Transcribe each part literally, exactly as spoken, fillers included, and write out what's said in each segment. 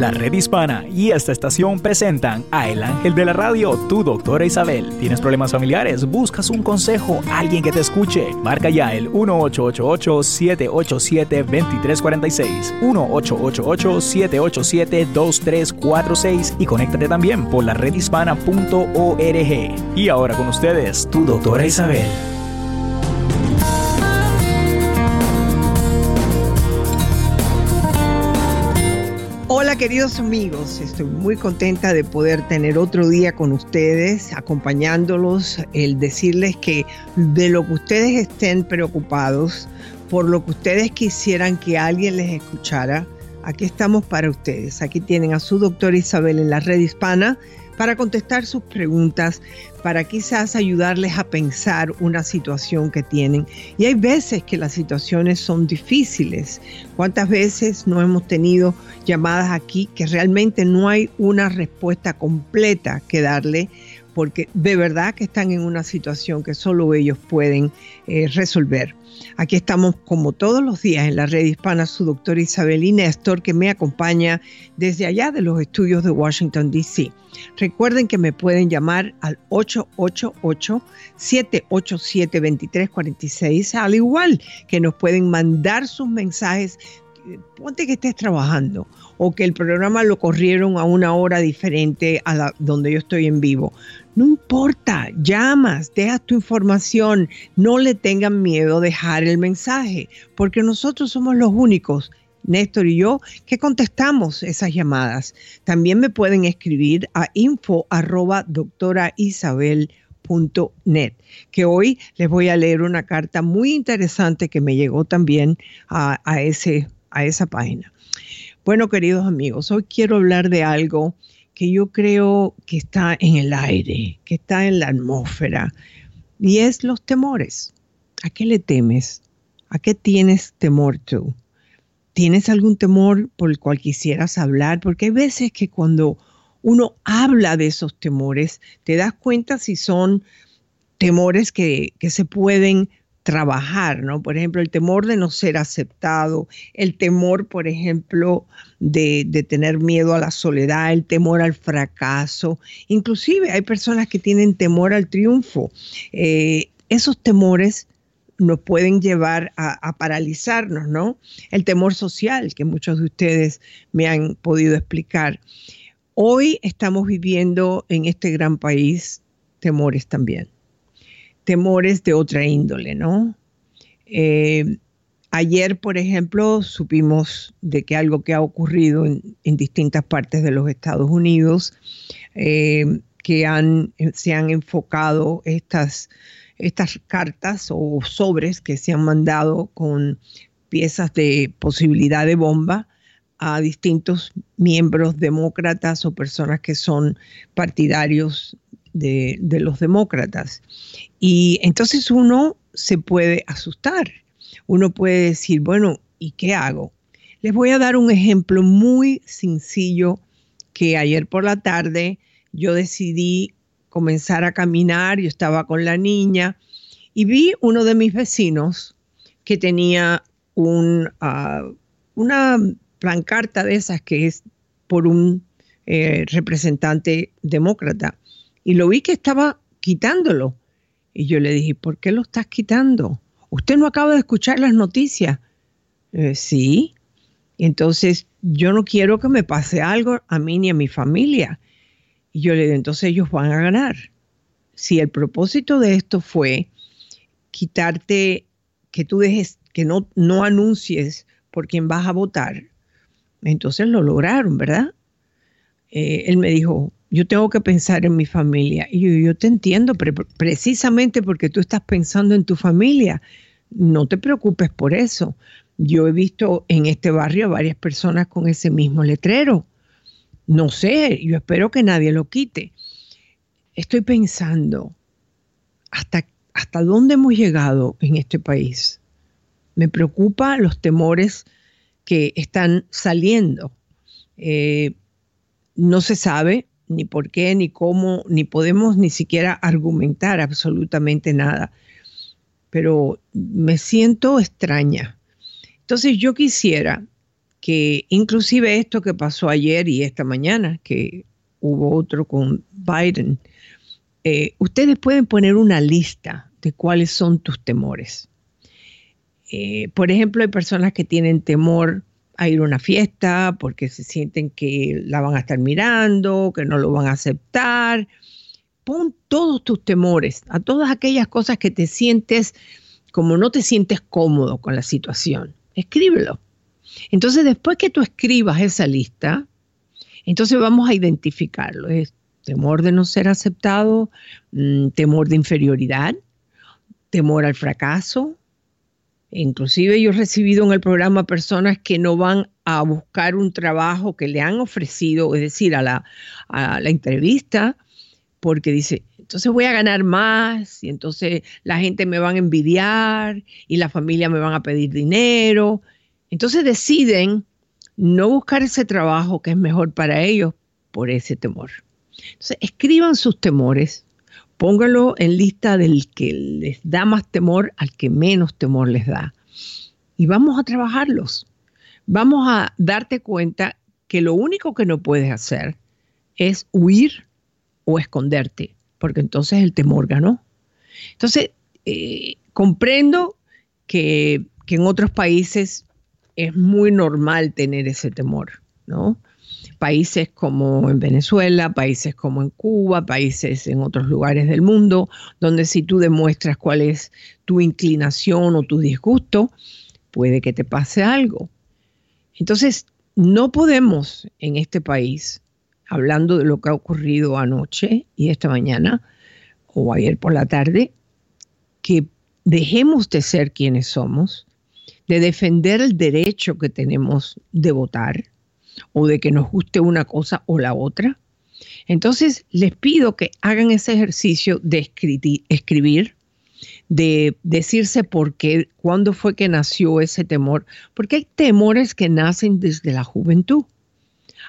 La Red Hispana y esta estación presentan a El Ángel de la Radio, tu doctora Isabel. ¿Tienes problemas familiares? ¿Buscas un consejo? ¿Alguien que te escuche? Marca ya el uno ocho ocho ocho, siete ocho siete, dos tres cuatro seis, uno ocho ocho ocho, siete ocho siete, dos tres cuatro seis y conéctate también por la red hispana punto org. Y ahora con ustedes, tu doctora Isabel. Hola queridos amigos, estoy muy contenta de poder tener otro día con ustedes, acompañándolos, el decirles que de lo que ustedes estén preocupados, por lo que ustedes quisieran que alguien les escuchara, aquí estamos para ustedes. Aquí tienen a su doctora Isabel en la Red Hispana para contestar sus preguntas, para quizás ayudarles a pensar una situación que tienen. Y hay veces que las situaciones son difíciles. ¿Cuántas veces no hemos tenido llamadas aquí que realmente no hay una respuesta completa que darle? Porque de verdad que están en una situación que solo ellos pueden eh, resolver. Aquí estamos como todos los días en la Red Hispana, su doctora Isabel y Néstor, que me acompaña desde allá de los estudios de Washington, D C Recuerden que me pueden llamar al ocho ocho ocho, siete ocho siete, dos tres cuatro seis, al igual que nos pueden mandar sus mensajes. Ponte que estés trabajando o que el programa lo corrieron a una hora diferente a la donde yo estoy en vivo. No importa, llamas, dejas tu información, no le tengan miedo dejar el mensaje, porque nosotros somos los únicos, Néstor y yo, que contestamos esas llamadas. También me pueden escribir a info arroba doctora isabel punto net, que hoy les voy a leer una carta muy interesante que me llegó también a, a, ese, a esa página. Bueno, queridos amigos, hoy quiero hablar de algo que yo creo que está en el aire, que está en la atmósfera, y es los temores. ¿A qué le temes? ¿A qué tienes temor tú? ¿Tienes algún temor por el cual quisieras hablar? Porque hay veces que cuando uno habla de esos temores, te das cuenta si son temores que, que se pueden trabajar, ¿no? Por ejemplo, el temor de no ser aceptado, el temor, por ejemplo, de, de tener miedo a la soledad, el temor al fracaso. Inclusive hay personas que tienen temor al triunfo. Eh, esos temores nos pueden llevar a, a paralizarnos, ¿no? El temor social, que muchos de ustedes me han podido explicar. Hoy estamos viviendo en este gran país temores también. Temores de otra índole, ¿no? Eh, ayer, por ejemplo, supimos de que algo que ha ocurrido en, en distintas partes de los Estados Unidos, eh, que han, se han enfocado estas, estas cartas o sobres que se han mandado con piezas de posibilidad de bomba a distintos miembros demócratas o personas que son partidarios De, de los demócratas. Y entonces uno se puede asustar. Uno puede decir, bueno, ¿y qué hago? Les voy a dar un ejemplo muy sencillo que ayer por la tarde yo decidí comenzar a caminar. Yo estaba con la niña y vi uno de mis vecinos que tenía un, uh, una pancarta de esas que es por un eh, representante demócrata. Y lo vi que estaba quitándolo. Y yo le dije, ¿por qué lo estás quitando? ¿Usted no acaba de escuchar las noticias? Eh, sí. Entonces, yo no quiero que me pase algo a mí ni a mi familia. Y yo le dije, entonces ellos van a ganar. Si el propósito de esto fue quitarte, que tú dejes, que no, no anuncies por quién vas a votar, entonces lo lograron, ¿verdad? Eh, él me dijo, yo tengo que pensar en mi familia. Y yo, yo te entiendo, pre- precisamente porque tú estás pensando en tu familia. No te preocupes por eso. Yo he visto en este barrio varias personas con ese mismo letrero. No sé, yo espero que nadie lo quite. Estoy pensando, ¿hasta, hasta dónde hemos llegado en este país? Me preocupa los temores que están saliendo. Eh, no se sabe ni por qué, ni cómo, ni podemos ni siquiera argumentar absolutamente nada. Pero me siento extraña. Entonces yo quisiera que inclusive esto que pasó ayer y esta mañana, que hubo otro con Biden, eh, ustedes pueden poner una lista de cuáles son tus temores. Eh, por ejemplo, hay personas que tienen temor a ir a una fiesta porque se sienten que la van a estar mirando, que no lo van a aceptar. Pon todos tus temores, a todas aquellas cosas que te sientes, como no te sientes cómodo con la situación. Escríbelo. Entonces, después que tú escribas esa lista, entonces vamos a identificarlo. Es temor de no ser aceptado, mmm, temor de inferioridad, temor al fracaso. Inclusive yo he recibido en el programa personas que no van a buscar un trabajo que le han ofrecido, es decir, a la, a la entrevista, porque dice, entonces voy a ganar más, y entonces la gente me van a envidiar, y la familia me van a pedir dinero. Entonces deciden no buscar ese trabajo que es mejor para ellos por ese temor. Entonces escriban sus temores. Pónganlo en lista del que les da más temor al que menos temor les da. Y vamos a trabajarlos. Vamos a darte cuenta que lo único que no puedes hacer es huir o esconderte, porque entonces el temor ganó. Entonces, eh, comprendo que, que en otros países es muy normal tener ese temor, ¿no? Países como en Venezuela, países como en Cuba, países en otros lugares del mundo, donde si tú demuestras cuál es tu inclinación o tu disgusto, puede que te pase algo. Entonces, no podemos en este país, hablando de lo que ha ocurrido anoche y esta mañana, o ayer por la tarde, que dejemos de ser quienes somos, de defender el derecho que tenemos de votar, o de que nos guste una cosa o la otra. Entonces, les pido que hagan ese ejercicio de escri- escribir, de decirse por qué, cuándo fue que nació ese temor, porque hay temores que nacen desde la juventud.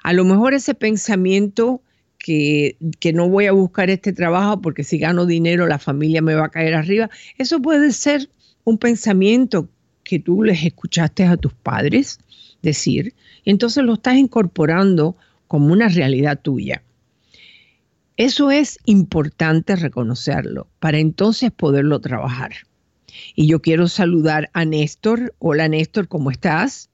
A lo mejor ese pensamiento que, que no voy a buscar este trabajo porque si gano dinero la familia me va a caer arriba, eso puede ser un pensamiento que tú les escuchaste a tus padres decir, entonces lo estás incorporando como una realidad tuya. Eso es importante reconocerlo para entonces poderlo trabajar. Y yo quiero saludar a Néstor. Hola Néstor, ¿cómo estás?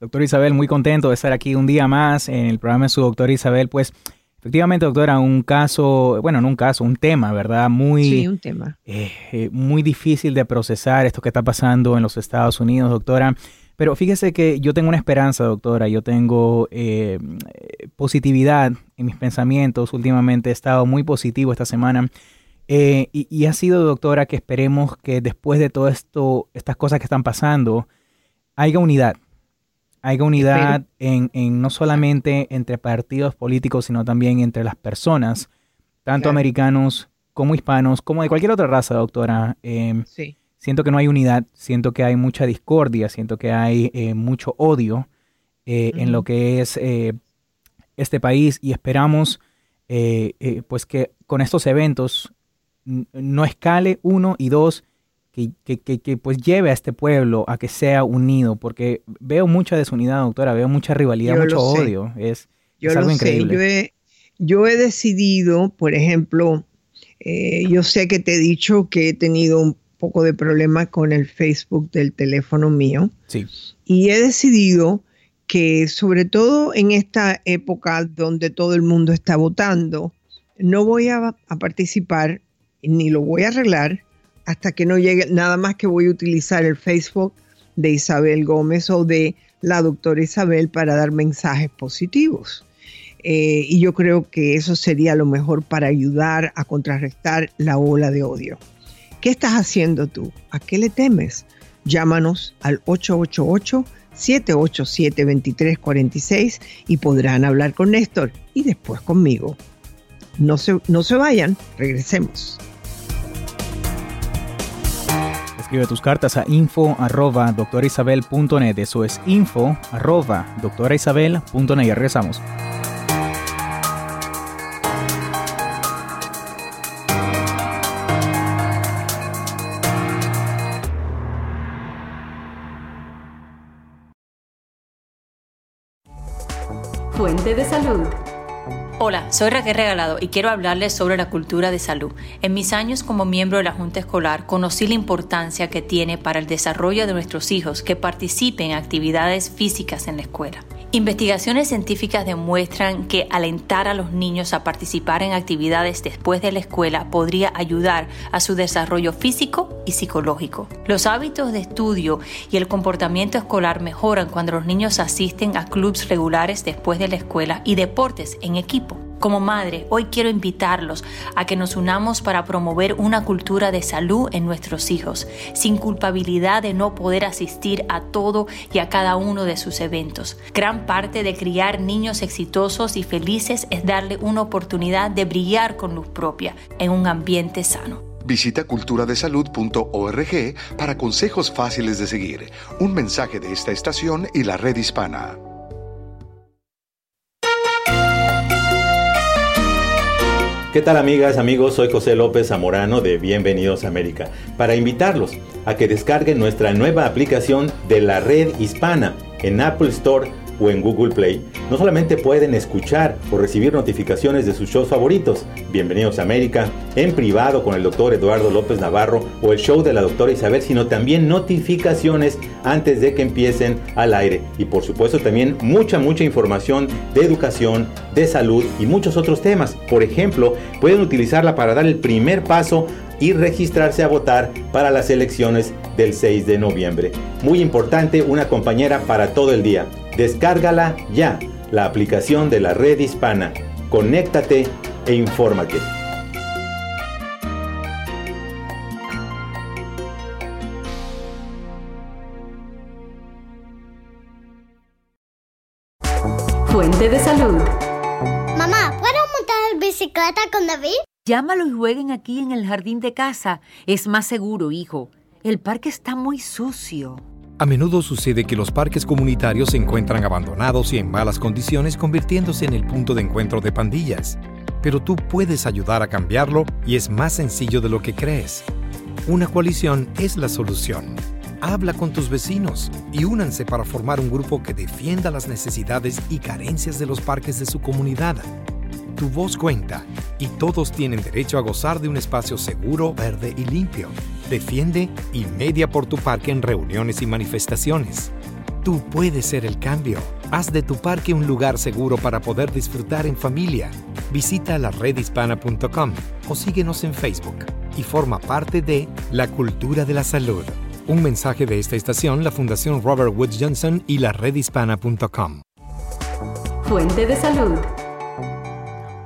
Doctora Isabel, muy contento de estar aquí un día más en el programa de su doctora Isabel. Pues efectivamente, doctora, un caso, bueno, no un caso, un tema, ¿verdad? Muy, sí, un tema. Eh, eh, muy difícil de procesar esto que está pasando en los Estados Unidos, doctora. Pero fíjese que yo tengo una esperanza, doctora. Yo tengo eh, positividad en mis pensamientos. Últimamente he estado muy positivo esta semana. Eh, y, y ha sido, doctora, que esperemos que después de todo esto, estas cosas que están pasando, haya unidad. Haya unidad en, en no solamente entre partidos políticos, sino también entre las personas, tanto claro. Americanos como hispanos, como de cualquier otra raza, doctora. Eh, sí. Siento que no hay unidad, siento que hay mucha discordia, siento que hay eh, mucho odio eh, uh-huh. en lo que es eh, este país y esperamos eh, eh, pues que con estos eventos n- no escale uno y dos, que, que, que, que pues lleve a este pueblo a que sea unido, porque veo mucha desunidad, doctora, veo mucha rivalidad, yo mucho odio, es, yo es algo increíble. Yo, he, yo he decidido, por ejemplo, eh, yo sé que te he dicho que he tenido un poco de problema con el Facebook del teléfono mío. Sí. Y he decidido que, sobre todo en esta época donde todo el mundo está votando, no voy a, a participar ni lo voy a arreglar hasta que no llegue, nada más que voy a utilizar el Facebook de Isabel Gómez o de la doctora Isabel para dar mensajes positivos. Eh, y yo creo que eso sería lo mejor para ayudar a contrarrestar la ola de odio. ¿Qué estás haciendo tú? ¿A qué le temes? Llámanos al ocho ocho ocho, siete ocho siete, dos tres cuatro seis y podrán hablar con Néstor y después conmigo. No se, no se vayan, regresemos. Escribe tus cartas a info arroba doctora isabel punto net. Eso es info arroba doctora isabel punto net. Regresamos. Fuente de salud. Hola, soy Raquel Regalado y quiero hablarles sobre la cultura de salud. En mis años como miembro de la Junta Escolar, conocí la importancia que tiene para el desarrollo de nuestros hijos que participen en actividades físicas en la escuela. Investigaciones científicas demuestran que alentar a los niños a participar en actividades después de la escuela podría ayudar a su desarrollo físico y psicológico. Los hábitos de estudio y el comportamiento escolar mejoran cuando los niños asisten a clubes regulares después de la escuela y deportes en equipo. Como madre, hoy quiero invitarlos a que nos unamos para promover una cultura de salud en nuestros hijos, sin culpabilidad de no poder asistir a todo y a cada uno de sus eventos. Gran parte de criar niños exitosos y felices es darle una oportunidad de brillar con luz propia en un ambiente sano. Visita cultura de salud punto org para consejos fáciles de seguir. Un mensaje de esta estación y la Red Hispana. ¿Qué tal, amigas, amigos? Soy José López Zamorano de Bienvenidos a América para invitarlos a que descarguen nuestra nueva aplicación de la Red Hispana en Apple Store o en Google Play. No solamente pueden escuchar o recibir notificaciones de sus shows favoritos, Bienvenidos a América, En Privado con el doctor Eduardo López Navarro o el show de la doctora Isabel, sino también notificaciones antes de que empiecen al aire. Y por supuesto también mucha, mucha información de educación, de salud y muchos otros temas. Por ejemplo, pueden utilizarla para dar el primer paso y registrarse a votar para las elecciones del seis de noviembre. Muy importante, una compañera para todo el día. Descárgala ya, la aplicación de la Red Hispana. Conéctate e infórmate. Fuente de salud. Mamá, ¿puedo montar bicicleta con David? Llámalo y jueguen aquí en el jardín de casa. Es más seguro, hijo. El parque está muy sucio. A menudo sucede que los parques comunitarios se encuentran abandonados y en malas condiciones, convirtiéndose en el punto de encuentro de pandillas. Pero tú puedes ayudar a cambiarlo y es más sencillo de lo que crees. Una coalición es la solución. Habla con tus vecinos y únanse para formar un grupo que defienda las necesidades y carencias de los parques de su comunidad. Tu voz cuenta y todos tienen derecho a gozar de un espacio seguro, verde y limpio. Defiende y media por tu parque en reuniones y manifestaciones. Tú puedes ser el cambio. Haz de tu parque un lugar seguro para poder disfrutar en familia. Visita la red hispana punto com o síguenos en Facebook y forma parte de la cultura de la salud. Un mensaje de esta estación, la Fundación Robert Wood Johnson y la red hispana punto com. Fuente de salud.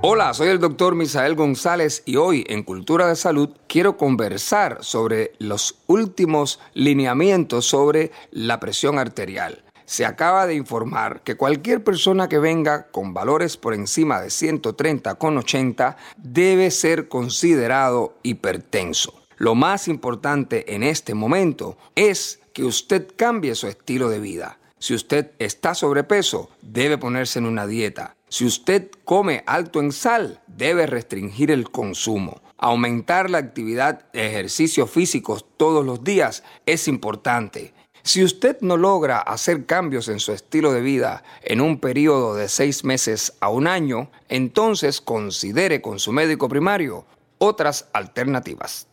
Hola, soy el doctor Misael González y hoy en Cultura de Salud quiero conversar sobre los últimos lineamientos sobre la presión arterial. Se acaba de informar que cualquier persona que venga con valores por encima de ciento treinta con ochenta debe ser considerado hipertenso. Lo más importante en este momento es que usted cambie su estilo de vida. Si usted está sobrepeso, debe ponerse en una dieta. Si usted come alto en sal, debe restringir el consumo. Aumentar la actividad de ejercicios físicos todos los días es importante. Si usted no logra hacer cambios en su estilo de vida en un periodo de seis meses a un año, entonces considere con su médico primario otras alternativas.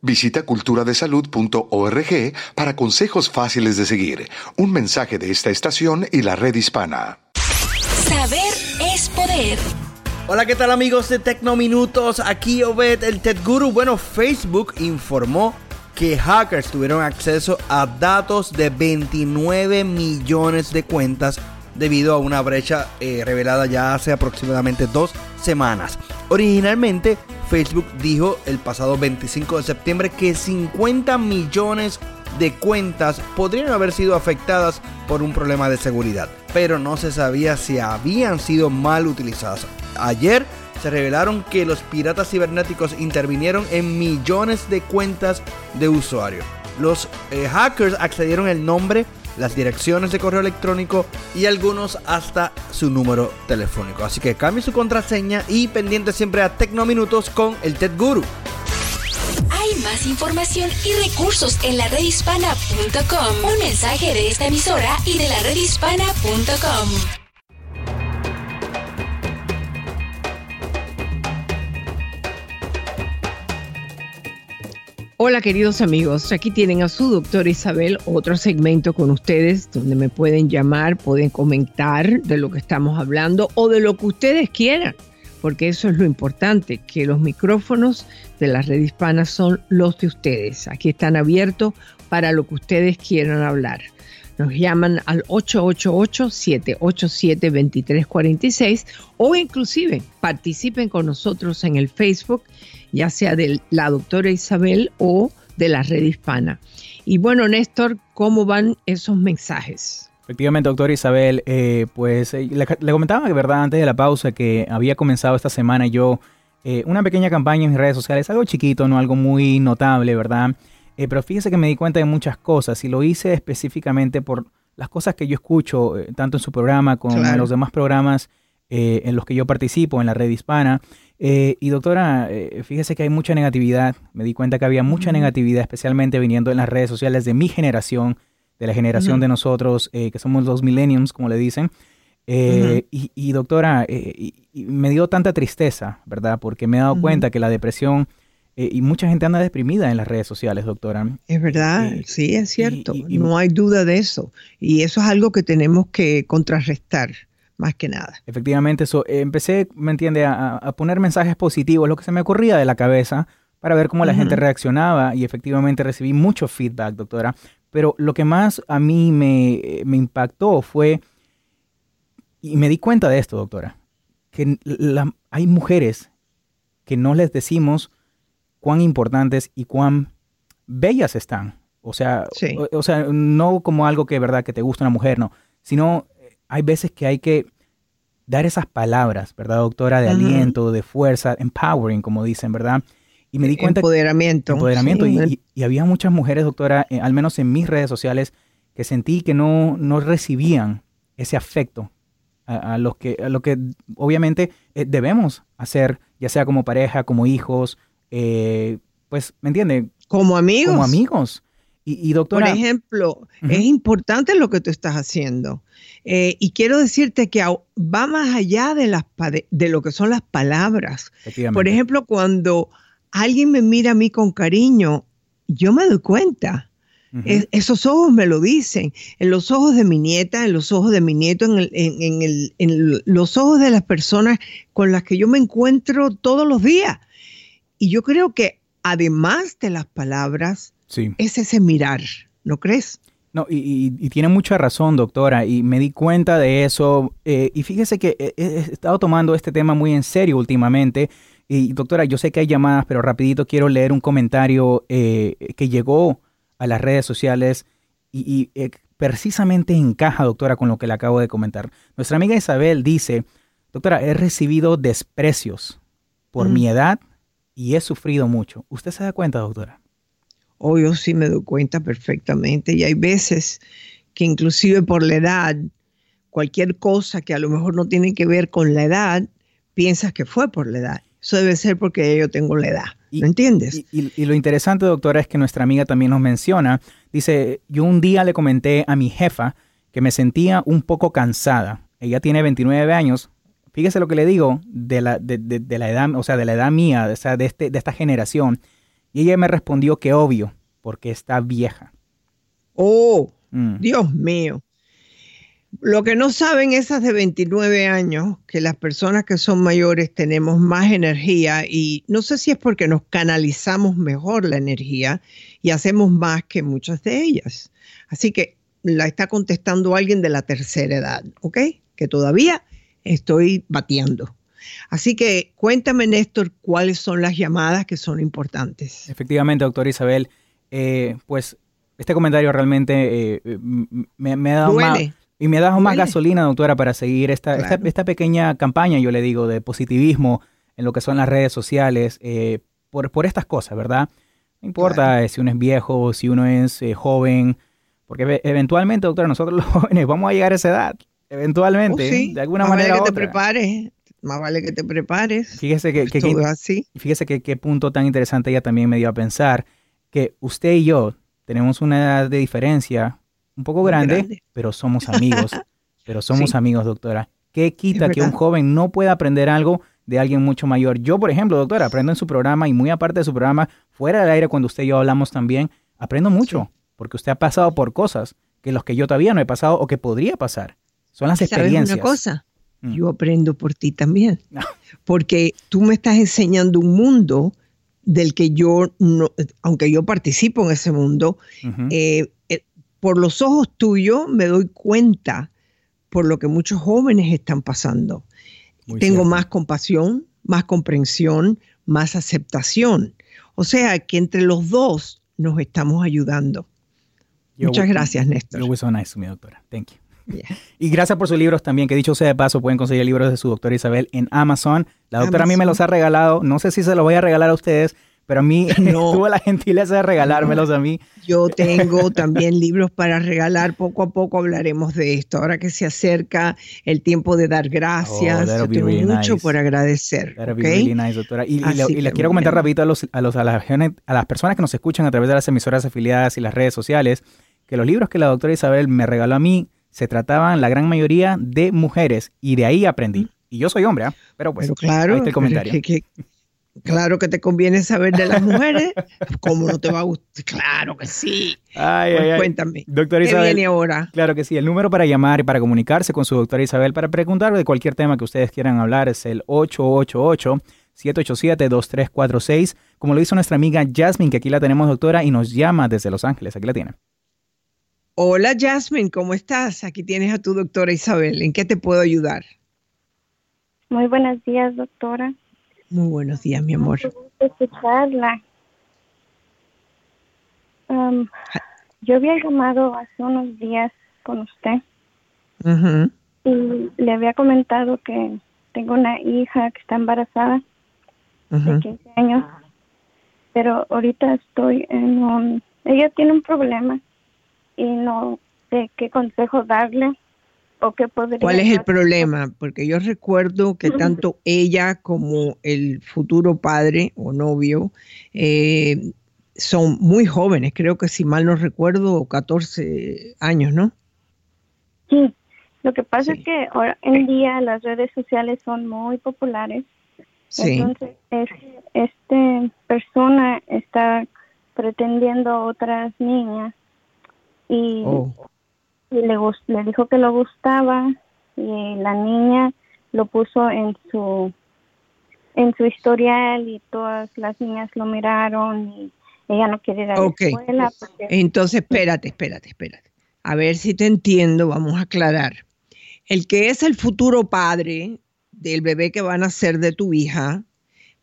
Visita cultura de salud punto org para consejos fáciles de seguir. Un mensaje de esta estación y la Red Hispana. Saber es poder. Hola, ¿qué tal, amigos de Tecnominutos? Aquí Obed, el TED Guru. Bueno, Facebook informó que hackers tuvieron acceso a datos de veintinueve millones de cuentas debido a una brecha eh, revelada ya hace aproximadamente dos semanas. Originalmente, Facebook dijo el pasado veinticinco de septiembre que cincuenta millones de cuentas podrían haber sido afectadas por un problema de seguridad, pero no se sabía si habían sido mal utilizadas. Ayer se revelaron que los piratas cibernéticos intervinieron en millones de cuentas de usuarios. Los eh, hackers accedieron al nombre, las direcciones de correo electrónico y algunos hasta su número telefónico. Así que cambie su contraseña y pendiente siempre a Tecnominutos con el TED Guru. Hay más información y recursos en la red hispana punto com. Un mensaje de esta emisora y de la red hispana punto com. Hola queridos amigos, aquí tienen a su doctora Isabel, otro segmento con ustedes donde me pueden llamar, pueden comentar de lo que estamos hablando o de lo que ustedes quieran, porque eso es lo importante, que los micrófonos de la Red Hispana son los de ustedes. Aquí están abiertos para lo que ustedes quieran hablar. Nos llaman al ocho ocho ocho, siete ocho siete, dos tres cuatro seis o inclusive participen con nosotros en el Facebook, ya sea de la doctora Isabel o de la Red Hispana. Y bueno, Néstor, ¿cómo van esos mensajes? Efectivamente, doctora Isabel, eh, pues eh, le, le comentaba, ¿verdad?, antes de la pausa que había comenzado esta semana yo eh, una pequeña campaña en mis redes sociales, algo chiquito, no algo muy notable, ¿verdad?, Eh, pero fíjese que me di cuenta de muchas cosas y lo hice específicamente por las cosas que yo escucho, eh, tanto en su programa como claro. en los demás programas eh, en los que yo participo, en la Red Hispana. Eh, y doctora, eh, fíjese que hay mucha negatividad. Me di cuenta que había mucha negatividad, especialmente viniendo en las redes sociales de mi generación, de la generación uh-huh. de nosotros, eh, que somos los millennials, como le dicen. Eh, uh-huh. y, y doctora, eh, y, y me dio tanta tristeza, ¿verdad? Porque me he dado uh-huh. cuenta que la depresión... Eh, y mucha gente anda deprimida en las redes sociales, doctora. Es verdad, eh, sí, es cierto. Y, y, y, no hay duda de eso. Y eso es algo que tenemos que contrarrestar, más que nada. Efectivamente, eso. Eh, empecé, me entiende, a, a poner mensajes positivos, lo que se me ocurría de la cabeza, para ver cómo uh-huh. la gente reaccionaba. Y efectivamente recibí mucho feedback, doctora. Pero lo que más a mí me, me impactó fue, y me di cuenta de esto, doctora, que la, hay mujeres que no les decimos cuán importantes y cuán bellas están. O sea, sí. o, o sea, no como algo que, verdad, que te gusta una mujer, no. Sino hay veces que hay que dar esas palabras, ¿verdad, doctora? De uh-huh. aliento, de fuerza, empowering, como dicen, ¿verdad? Y me di cuenta... Empoderamiento. Que, empoderamiento. Sí. Y, y, y había muchas mujeres, doctora, eh, al menos en mis redes sociales, que sentí que no, no recibían ese afecto a, a, los que, a lo que obviamente eh, debemos hacer, ya sea como pareja, como hijos... Eh, pues, ¿me entiende? Como amigos. Como amigos. Y, y doctora... Por ejemplo, uh-huh. es importante lo que tú estás haciendo. Eh, y quiero decirte que va más allá de, las, de lo que son las palabras. Por ejemplo, cuando alguien me mira a mí con cariño, yo me doy cuenta. Uh-huh. Es, esos ojos me lo dicen. En los ojos de mi nieta, en los ojos de mi nieto, en, el, en, en, el, en los ojos de las personas con las que yo me encuentro todos los días. Y yo creo que además de las palabras, sí. es ese mirar, ¿no crees? No, y, y, y tiene mucha razón, doctora, y me di cuenta de eso. Eh, y fíjese que he, he estado tomando este tema muy en serio últimamente. Y doctora, yo sé que hay llamadas, pero rapidito quiero leer un comentario eh, que llegó a las redes sociales y, y eh, precisamente encaja, doctora, con lo que le acabo de comentar. Nuestra amiga Isabel dice, doctora, he recibido desprecios por mm. mi edad, y he sufrido mucho. ¿Usted se da cuenta, doctora? Oh, yo sí me doy cuenta perfectamente. Y hay veces que inclusive por la edad, cualquier cosa que a lo mejor no tiene que ver con la edad, piensas que fue por la edad. Eso debe ser porque yo tengo la edad. ¿Lo entiendes? Y, y, y lo interesante, doctora, es que nuestra amiga también nos menciona. Dice, yo un día le comenté a mi jefa que me sentía un poco cansada. Ella tiene veintinueve años. Fíjese lo que le digo de la, de, de, de la edad, o sea, de la edad mía, de, o sea, de, este, de esta generación. Y ella me respondió que obvio, porque está vieja. Oh, mm. Dios mío. Lo que no saben esas de veintinueve años, que las personas que son mayores tenemos más energía y no sé si es porque nos canalizamos mejor la energía y hacemos más que muchas de ellas. Así que la está contestando alguien de la tercera edad, ¿ok? Que todavía... estoy batiendo. Así que cuéntame, Néstor, ¿cuáles son las llamadas que son importantes? Efectivamente, doctora Isabel, eh, pues este comentario realmente eh, me, me ha dado Duele. más, y me ha dado Duele. más gasolina, doctora, para seguir esta, claro. esta, esta pequeña campaña, yo le digo, de positivismo en lo que son las redes sociales, eh, por, por estas cosas, ¿verdad? No importa claro. si uno es viejo, si uno es eh, joven, porque eventualmente, doctora, nosotros los jóvenes vamos a llegar a esa edad. Eventualmente, oh, sí. de alguna más manera vale que te otra. prepares, más vale que te prepares. Fíjese que, que, que así. Fíjese que qué punto tan interesante ella también me dio a pensar, que usted y yo tenemos una edad de diferencia un poco grande, grande. pero somos amigos, pero somos sí. amigos, doctora. ¿Qué quita que un joven no pueda aprender algo de alguien mucho mayor? Yo, por ejemplo, doctora, aprendo en su programa y muy aparte de su programa, fuera del aire, cuando usted y yo hablamos también, aprendo mucho, sí, porque usted ha pasado por cosas que los que yo todavía no he pasado o que podría pasar. Son las experiencias. ¿Sabes una cosa? Mm. Yo aprendo por ti también, porque tú me estás enseñando un mundo del que yo, no, aunque yo participo en ese mundo, uh-huh, eh, eh, por los ojos tuyos me doy cuenta por lo que muchos jóvenes están pasando. Muy Tengo cierto. Más compasión, más comprensión, más aceptación. O sea, que entre los dos nos estamos ayudando. Yo, Muchas gracias, Néstor. It was so nice to me, doctora. Thank you. Yeah. Y gracias por sus libros también, que dicho sea de paso, pueden conseguir libros de su doctora Isabel en Amazon. La doctora Amazon. A mí me los ha regalado, no sé si se los voy a regalar a ustedes, pero a mí no. tuvo la gentileza de regalármelos no. a mí. Yo tengo también libros para regalar, poco a poco hablaremos de esto, ahora que se acerca el tiempo de dar gracias, oh, yo tengo really mucho nice. por agradecer. That'll be okay? really nice, doctora. Y, y, lo, y les quiero comentar rapidito a, los, a, los, a, las, a las personas que nos escuchan a través de las emisoras afiliadas y las redes sociales, que los libros que la doctora Isabel me regaló a mí, se trataban la gran mayoría de mujeres y de ahí aprendí. Y yo soy hombre, ¿eh? pero pues pero claro, ahí está el comentario. Que, que, claro que te conviene saber de las mujeres. ¿Cómo no te va a gustar? Claro que sí. Ay, pues ay, cuéntame, doctora Isabel, ¿qué viene ahora? Claro que sí. El número para llamar y para comunicarse con su doctora Isabel para preguntar de cualquier tema que ustedes quieran hablar es el ocho ocho ocho, siete ocho siete, dos tres cuatro seis. Como lo hizo nuestra amiga Jasmine, que aquí la tenemos, doctora, y nos llama desde Los Ángeles. Aquí la tienen. Hola Jasmine, ¿cómo estás? Aquí tienes a tu doctora Isabel. ¿En qué te puedo ayudar? Muy buenos días, doctora. Muy buenos días, mi amor. Me gusta escucharla. Um, yo había llamado hace unos días con usted. Uh-huh. Y le había comentado que tengo una hija que está embarazada, uh-huh, de quince años. Pero ahorita estoy en un... Ella tiene un problema. Y no sé qué consejo darle o qué podría... ¿Cuál es el problema? Porque yo recuerdo que tanto ella como el futuro padre o novio eh, son muy jóvenes. Creo que si mal no recuerdo, catorce años, ¿no? Sí. Lo que pasa sí. es que ahora en día las redes sociales son muy populares. Sí. Entonces, es, esta persona está pretendiendo otras niñas. Y, oh. y le, le dijo que lo gustaba y la niña lo puso en su en su historial y todas las niñas lo miraron y ella no quiere ir a la okay. escuela. Porque... Entonces, espérate, espérate, espérate. A ver si te entiendo, vamos a aclarar. El que es el futuro padre del bebé que van a ser de tu hija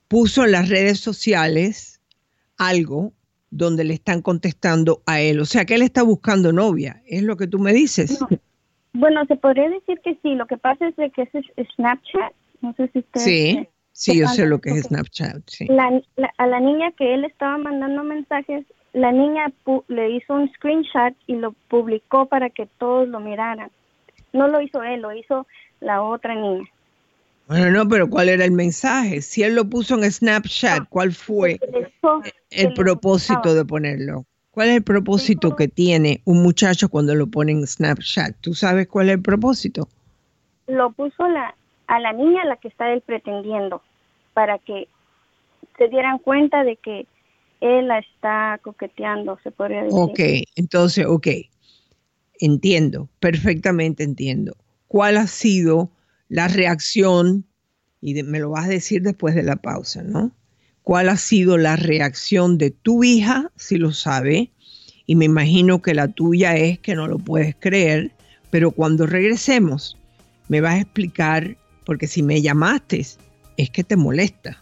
puso en las redes sociales algo donde le están contestando a él. O sea, que él está buscando novia. ¿Es lo que tú me dices? No. Bueno, se podría decir que sí. Lo que pasa es de que ese es Snapchat. No sé si usted... Sí, es, sí, es, yo sé lo que okay. es Snapchat. Sí. La, la, a la niña que él estaba mandando mensajes, la niña pu- le hizo un screenshot y lo publicó para que todos lo miraran. No lo hizo él, lo hizo la otra niña. Bueno, no, pero ¿cuál era el mensaje? Si él lo puso en Snapchat, ¿cuál fue el propósito de ponerlo? ¿Cuál es el propósito que tiene un muchacho cuando lo pone en Snapchat? ¿Tú sabes cuál es el propósito? Lo puso la, a la niña a la que está él pretendiendo, para que se dieran cuenta de que él la está coqueteando, se podría decir. Ok, entonces, ok. Entiendo, perfectamente entiendo. ¿Cuál ha sido la reacción, y de, me lo vas a decir después de la pausa, ¿no? ¿Cuál ha sido la reacción de tu hija, si lo sabe? Y me imagino que la tuya es que no lo puedes creer, pero cuando regresemos me vas a explicar, porque si me llamaste es que te molesta,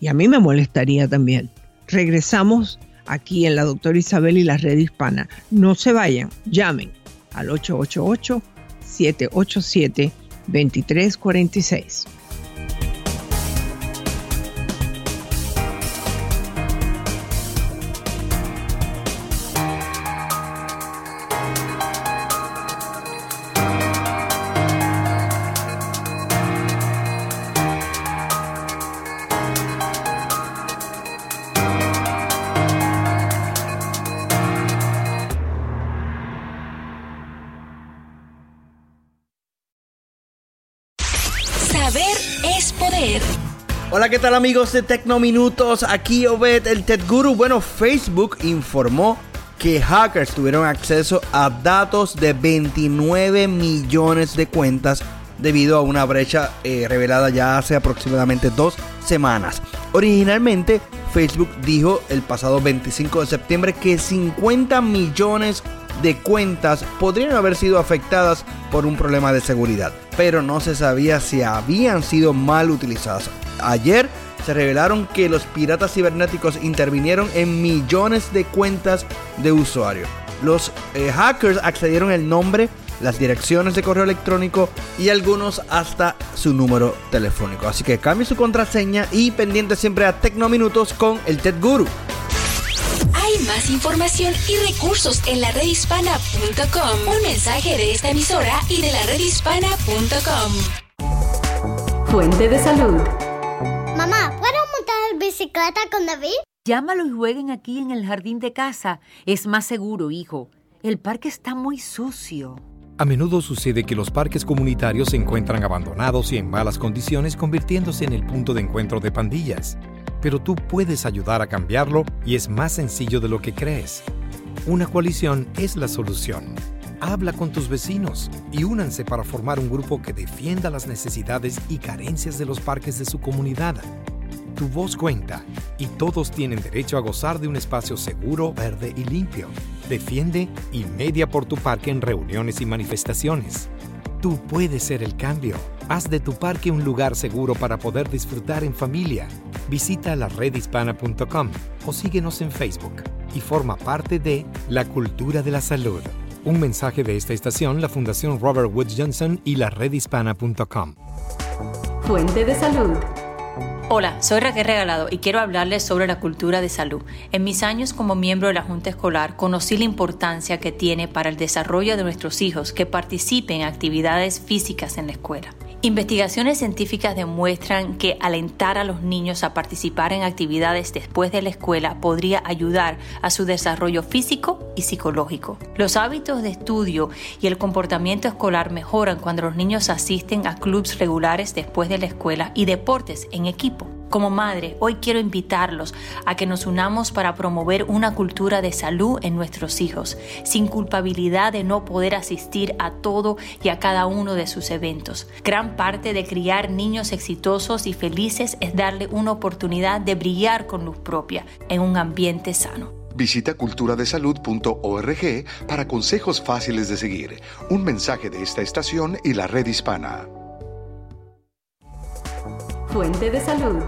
y a mí me molestaría también. Regresamos aquí en la doctora Isabel y la Red Hispana. No se vayan, llamen al ocho ocho ocho, siete ocho siete veintitrés cuarenta y seis. Hola, ¿qué tal amigos de Tecnominutos? Aquí Obed, el TED Guru. Bueno, Facebook informó que hackers tuvieron acceso a datos de veintinueve millones de cuentas debido a una brecha eh, revelada ya hace aproximadamente dos semanas. Originalmente, Facebook dijo el pasado veinticinco de septiembre que cincuenta millones de cuentas podrían haber sido afectadas por un problema de seguridad, pero no se sabía si habían sido mal utilizadas. Ayer se revelaron que los piratas cibernéticos intervinieron en millones de cuentas de usuarios. Los eh, hackers accedieron al nombre, las direcciones de correo electrónico y algunos hasta su número telefónico. Así que cambie su contraseña y pendiente siempre a Tecnominutos con el TED Guru. Hay más información y recursos en la red hispana punto com. Un mensaje de esta emisora y de la red hispana punto com. Fuente de salud. Mamá, ¿puedo montar bicicleta con David? Llámalo y jueguen aquí en el jardín de casa. Es más seguro, hijo. El parque está muy sucio. A menudo sucede que los parques comunitarios se encuentran abandonados y en malas condiciones, convirtiéndose en el punto de encuentro de pandillas. Pero tú puedes ayudar a cambiarlo y es más sencillo de lo que crees. Una coalición es la solución. Habla con tus vecinos y únanse para formar un grupo que defienda las necesidades y carencias de los parques de su comunidad. Tu voz cuenta y todos tienen derecho a gozar de un espacio seguro, verde y limpio. Defiende y media por tu parque en reuniones y manifestaciones. Tú puedes ser el cambio. Haz de tu parque un lugar seguro para poder disfrutar en familia. Visita la red hispana punto com o síguenos en Facebook y forma parte de La Cultura de la Salud. Un mensaje de esta estación, la Fundación Robert Wood Johnson y la red hispana punto com. Fuente de salud. Hola, soy Raquel Regalado y quiero hablarles sobre la cultura de salud. En mis años como miembro de la Junta Escolar conocí la importancia que tiene para el desarrollo de nuestros hijos que participen en actividades físicas en la escuela. Investigaciones científicas demuestran que alentar a los niños a participar en actividades después de la escuela podría ayudar a su desarrollo físico y psicológico. Los hábitos de estudio y el comportamiento escolar mejoran cuando los niños asisten a clubes regulares después de la escuela y deportes en equipo. Como madre, hoy quiero invitarlos a que nos unamos para promover una cultura de salud en nuestros hijos, sin culpabilidad de no poder asistir a todo y a cada uno de sus eventos. Gran parte de criar niños exitosos y felices es darle una oportunidad de brillar con luz propia en un ambiente sano. Visita cultura de salud punto org para consejos fáciles de seguir. Un mensaje de esta estación y la Red Hispana. Fuente de salud.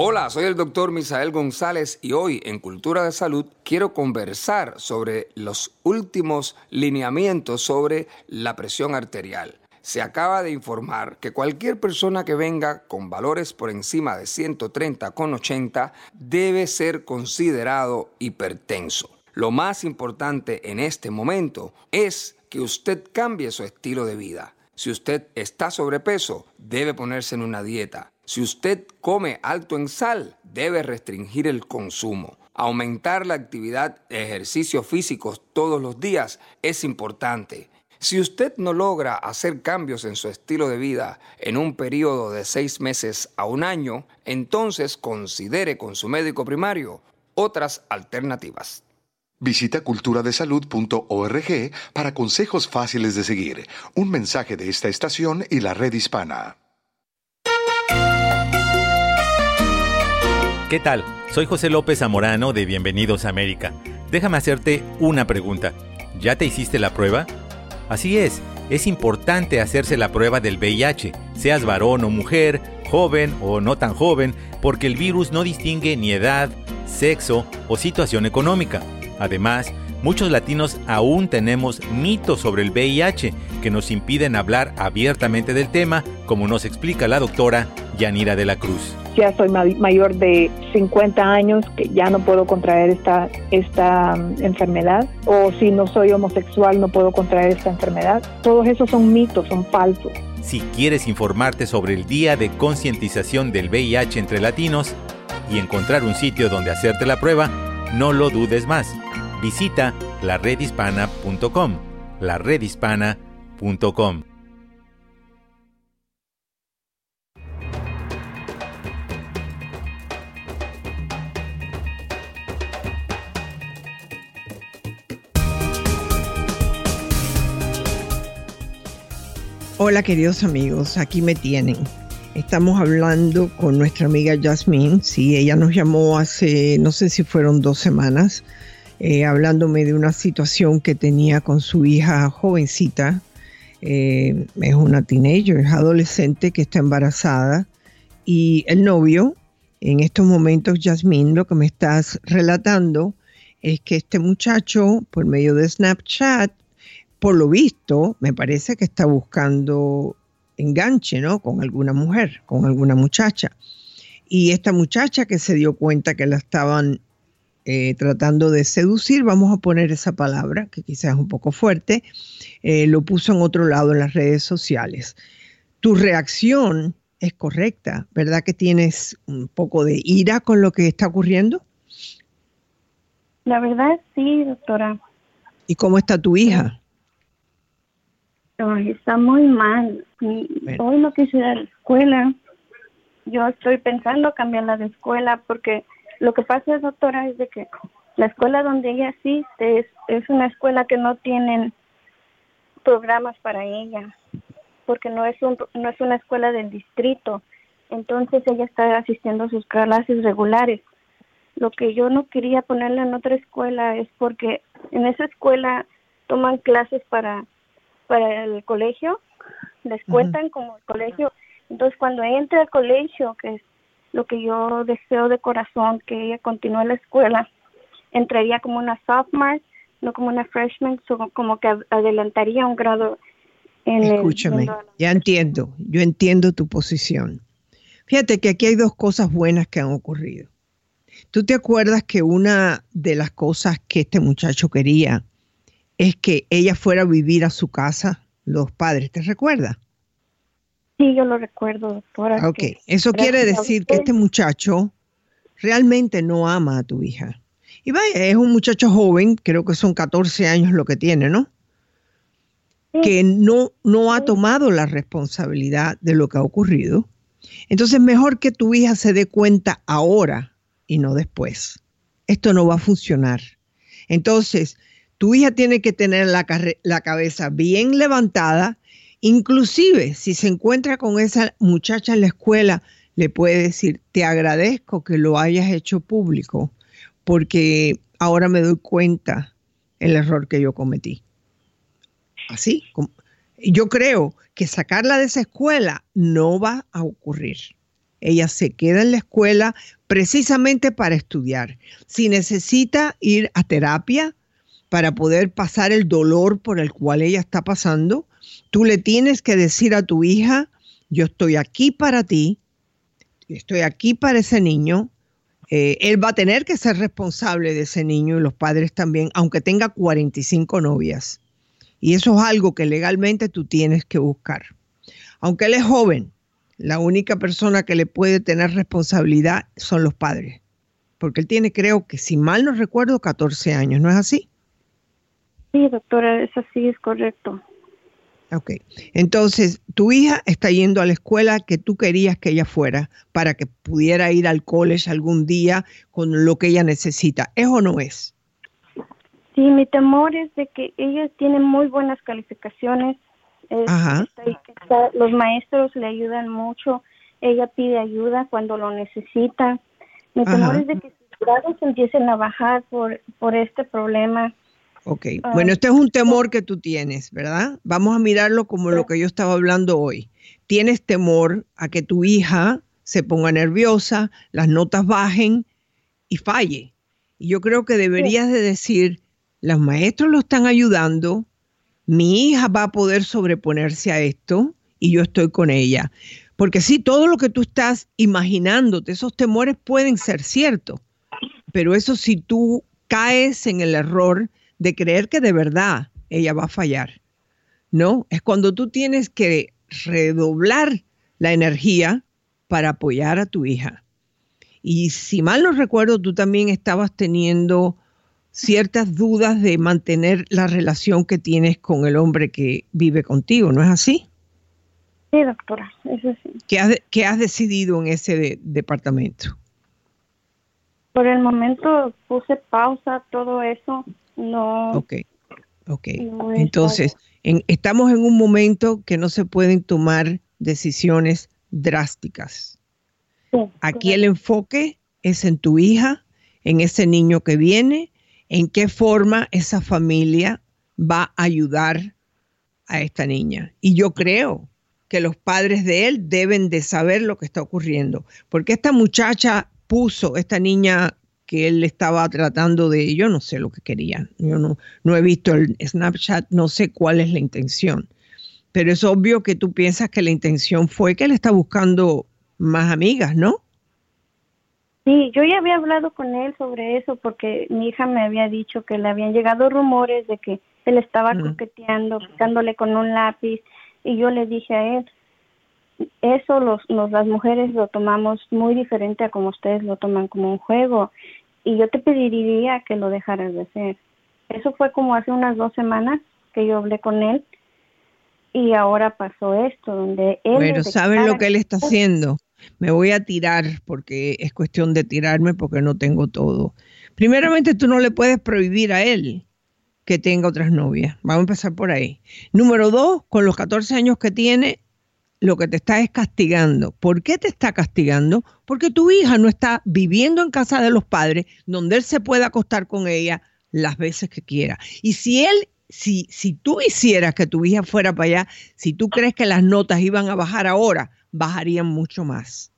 Hola, soy el doctor Misael González y hoy en Cultura de Salud quiero conversar sobre los últimos lineamientos sobre la presión arterial. Se acaba de informar que cualquier persona que venga con valores por encima de ciento treinta con ochenta debe ser considerado hipertenso. Lo más importante en este momento es que usted cambie su estilo de vida. Si usted está sobrepeso, debe ponerse en una dieta. Si usted come alto en sal, debe restringir el consumo. Aumentar la actividad de ejercicios físicos todos los días es importante. Si usted no logra hacer cambios en su estilo de vida en un periodo de seis meses a un año, entonces considere con su médico primario otras alternativas. Visita cultura de salud punto org para consejos fáciles de seguir. Un mensaje de esta estación y la Red Hispana. ¿Qué tal? Soy José López Zamorano de Bienvenidos a América. Déjame hacerte una pregunta. ¿Ya te hiciste la prueba? Así es, es importante hacerse la prueba del V I H, seas varón o mujer, joven o no tan joven, porque el virus no distingue ni edad, sexo o situación económica. Además, muchos latinos aún tenemos mitos sobre el V I H que nos impiden hablar abiertamente del tema, como nos explica la doctora Yanira de la Cruz. Ya soy mayor de cincuenta años, que ya no puedo contraer esta, esta enfermedad. O si no soy homosexual, no puedo contraer esta enfermedad. Todos esos son mitos, son falsos. Si quieres informarte sobre el Día de Concientización del V I H entre latinos y encontrar un sitio donde hacerte la prueba, no lo dudes más. Visita la red hispana punto com, la red hispana punto com. Hola queridos amigos, aquí me tienen. Estamos hablando con nuestra amiga Jasmine. Sí, ella nos llamó hace, no sé si fueron dos semanas, eh, hablándome de una situación que tenía con su hija jovencita. Eh, es una teenager, es adolescente que está embarazada. Y el novio, en estos momentos, Jasmine, lo que me estás relatando es que este muchacho, por medio de Snapchat, por lo visto, me parece que está buscando enganche, ¿no? Con alguna mujer, con alguna muchacha. Y esta muchacha que se dio cuenta que la estaban eh, tratando de seducir, vamos a poner esa palabra, que quizás es un poco fuerte, eh, lo puso en otro lado en las redes sociales. Tu reacción es correcta, ¿verdad? Que tienes un poco de ira con lo que está ocurriendo. La verdad, sí, doctora. ¿Y cómo está tu hija? Ay, está muy mal. Bueno. Hoy no quise ir a la escuela. Yo estoy pensando cambiarla de escuela porque lo que pasa, doctora, es de que la escuela donde ella asiste es, es una escuela que no tienen programas para ella porque no es un, no es una escuela del distrito. Entonces ella está asistiendo a sus clases regulares. Lo que yo no quería ponerla en otra escuela es porque en esa escuela toman clases para para el colegio, les cuentan uh-huh. como el colegio. Entonces, cuando entre al colegio, que es lo que yo deseo de corazón, que ella continúe la escuela, entraría como una sophomore, no como una freshman, so, como que adelantaría un grado. En Escúchame, el, en ya entiendo, yo entiendo tu posición. Fíjate que aquí hay dos cosas buenas que han ocurrido. ¿Tú te acuerdas que una de las cosas que este muchacho quería es que ella fuera a vivir a su casa, los padres, ¿te recuerdas? Sí, yo lo recuerdo, doctora. Ok, eso quiere decir que este muchacho realmente no ama a tu hija. Y vaya, es un muchacho joven, creo que son catorce años lo que tiene, ¿no? Sí. Que no, no ha tomado la responsabilidad de lo que ha ocurrido. Entonces, mejor que tu hija se dé cuenta ahora y no después. Esto no va a funcionar. Entonces, tu hija tiene que tener la, carre- la cabeza bien levantada, inclusive si se encuentra con esa muchacha en la escuela, le puede decir, te agradezco que lo hayas hecho público, porque ahora me doy cuenta el error que yo cometí. Así, como, yo creo que sacarla de esa escuela no va a ocurrir. Ella se queda en la escuela precisamente para estudiar. Si necesita ir a terapia, para poder pasar el dolor por el cual ella está pasando, tú le tienes que decir a tu hija, yo estoy aquí para ti, estoy aquí para ese niño, eh, él va a tener que ser responsable de ese niño y los padres también, aunque tenga cuarenta y cinco novias. Y eso es algo que legalmente tú tienes que buscar. Aunque él es joven, la única persona que le puede tener responsabilidad son los padres, porque él tiene, creo que si mal no recuerdo, catorce años, ¿no es así? Sí, doctora, eso sí es correcto. Ok, entonces tu hija está yendo a la escuela que tú querías que ella fuera para que pudiera ir al college algún día con lo que ella necesita. ¿Es o no es? Sí, mi temor es de que ella tiene muy buenas calificaciones. Es, Ajá. Está, está, los maestros le ayudan mucho. Ella pide ayuda cuando lo necesita. Mi Ajá. temor es de que sus grados empiecen a bajar por, por este problema. Ok, bueno, este es un temor que tú tienes, ¿verdad? Vamos a mirarlo como lo que yo estaba hablando hoy. Tienes temor a que tu hija se ponga nerviosa, las notas bajen y falle. Y yo creo que deberías de decir, los maestros lo están ayudando, mi hija va a poder sobreponerse a esto y yo estoy con ella. Porque sí, todo lo que tú estás imaginándote, esos temores pueden ser ciertos, pero eso si tú caes en el error de creer que de verdad ella va a fallar, ¿no? Es cuando tú tienes que redoblar la energía para apoyar a tu hija. Y si mal no recuerdo, tú también estabas teniendo ciertas dudas de mantener la relación que tienes con el hombre que vive contigo, ¿no es así? Sí, doctora, eso sí. ¿Qué has, qué has decidido en ese de, departamento? Por el momento puse pausa todo eso. No. Ok, ok. No, entonces, En, estamos en un momento que no se pueden tomar decisiones drásticas. Sí, aquí sí. El enfoque es en tu hija, en ese niño que viene, en qué forma esa familia va a ayudar a esta niña. Y yo creo que los padres de él deben de saber lo que está ocurriendo. Porque esta muchacha puso, esta niña que él estaba tratando de, yo no sé lo que quería, yo no, no he visto el Snapchat, no sé cuál es la intención, pero es obvio que tú piensas que la intención fue que él está buscando más amigas, ¿no? Sí, yo ya había hablado con él sobre eso, porque mi hija me había dicho que le habían llegado rumores de que él estaba mm. coqueteando, picándole con un lápiz, y yo le dije a él, eso los, los las mujeres lo tomamos muy diferente a como ustedes lo toman, como un juego, y yo te pediría que lo dejaras de hacer. Eso fue como hace unas dos semanas que yo hablé con él, y ahora pasó esto, donde él... Pero ¿saben lo que él está haciendo? Me voy a tirar, porque es cuestión de tirarme, porque no tengo todo. Primeramente, tú no le puedes prohibir a él que tenga otras novias. Vamos a empezar por ahí. Número dos, con los catorce años que tiene, lo que te está es castigando. ¿Por qué te está castigando? Porque tu hija no está viviendo en casa de los padres, donde él se pueda acostar con ella las veces que quiera. Y si él, si, si tú hicieras que tu hija fuera para allá, si tú crees que las notas iban a bajar ahora, bajarían mucho más.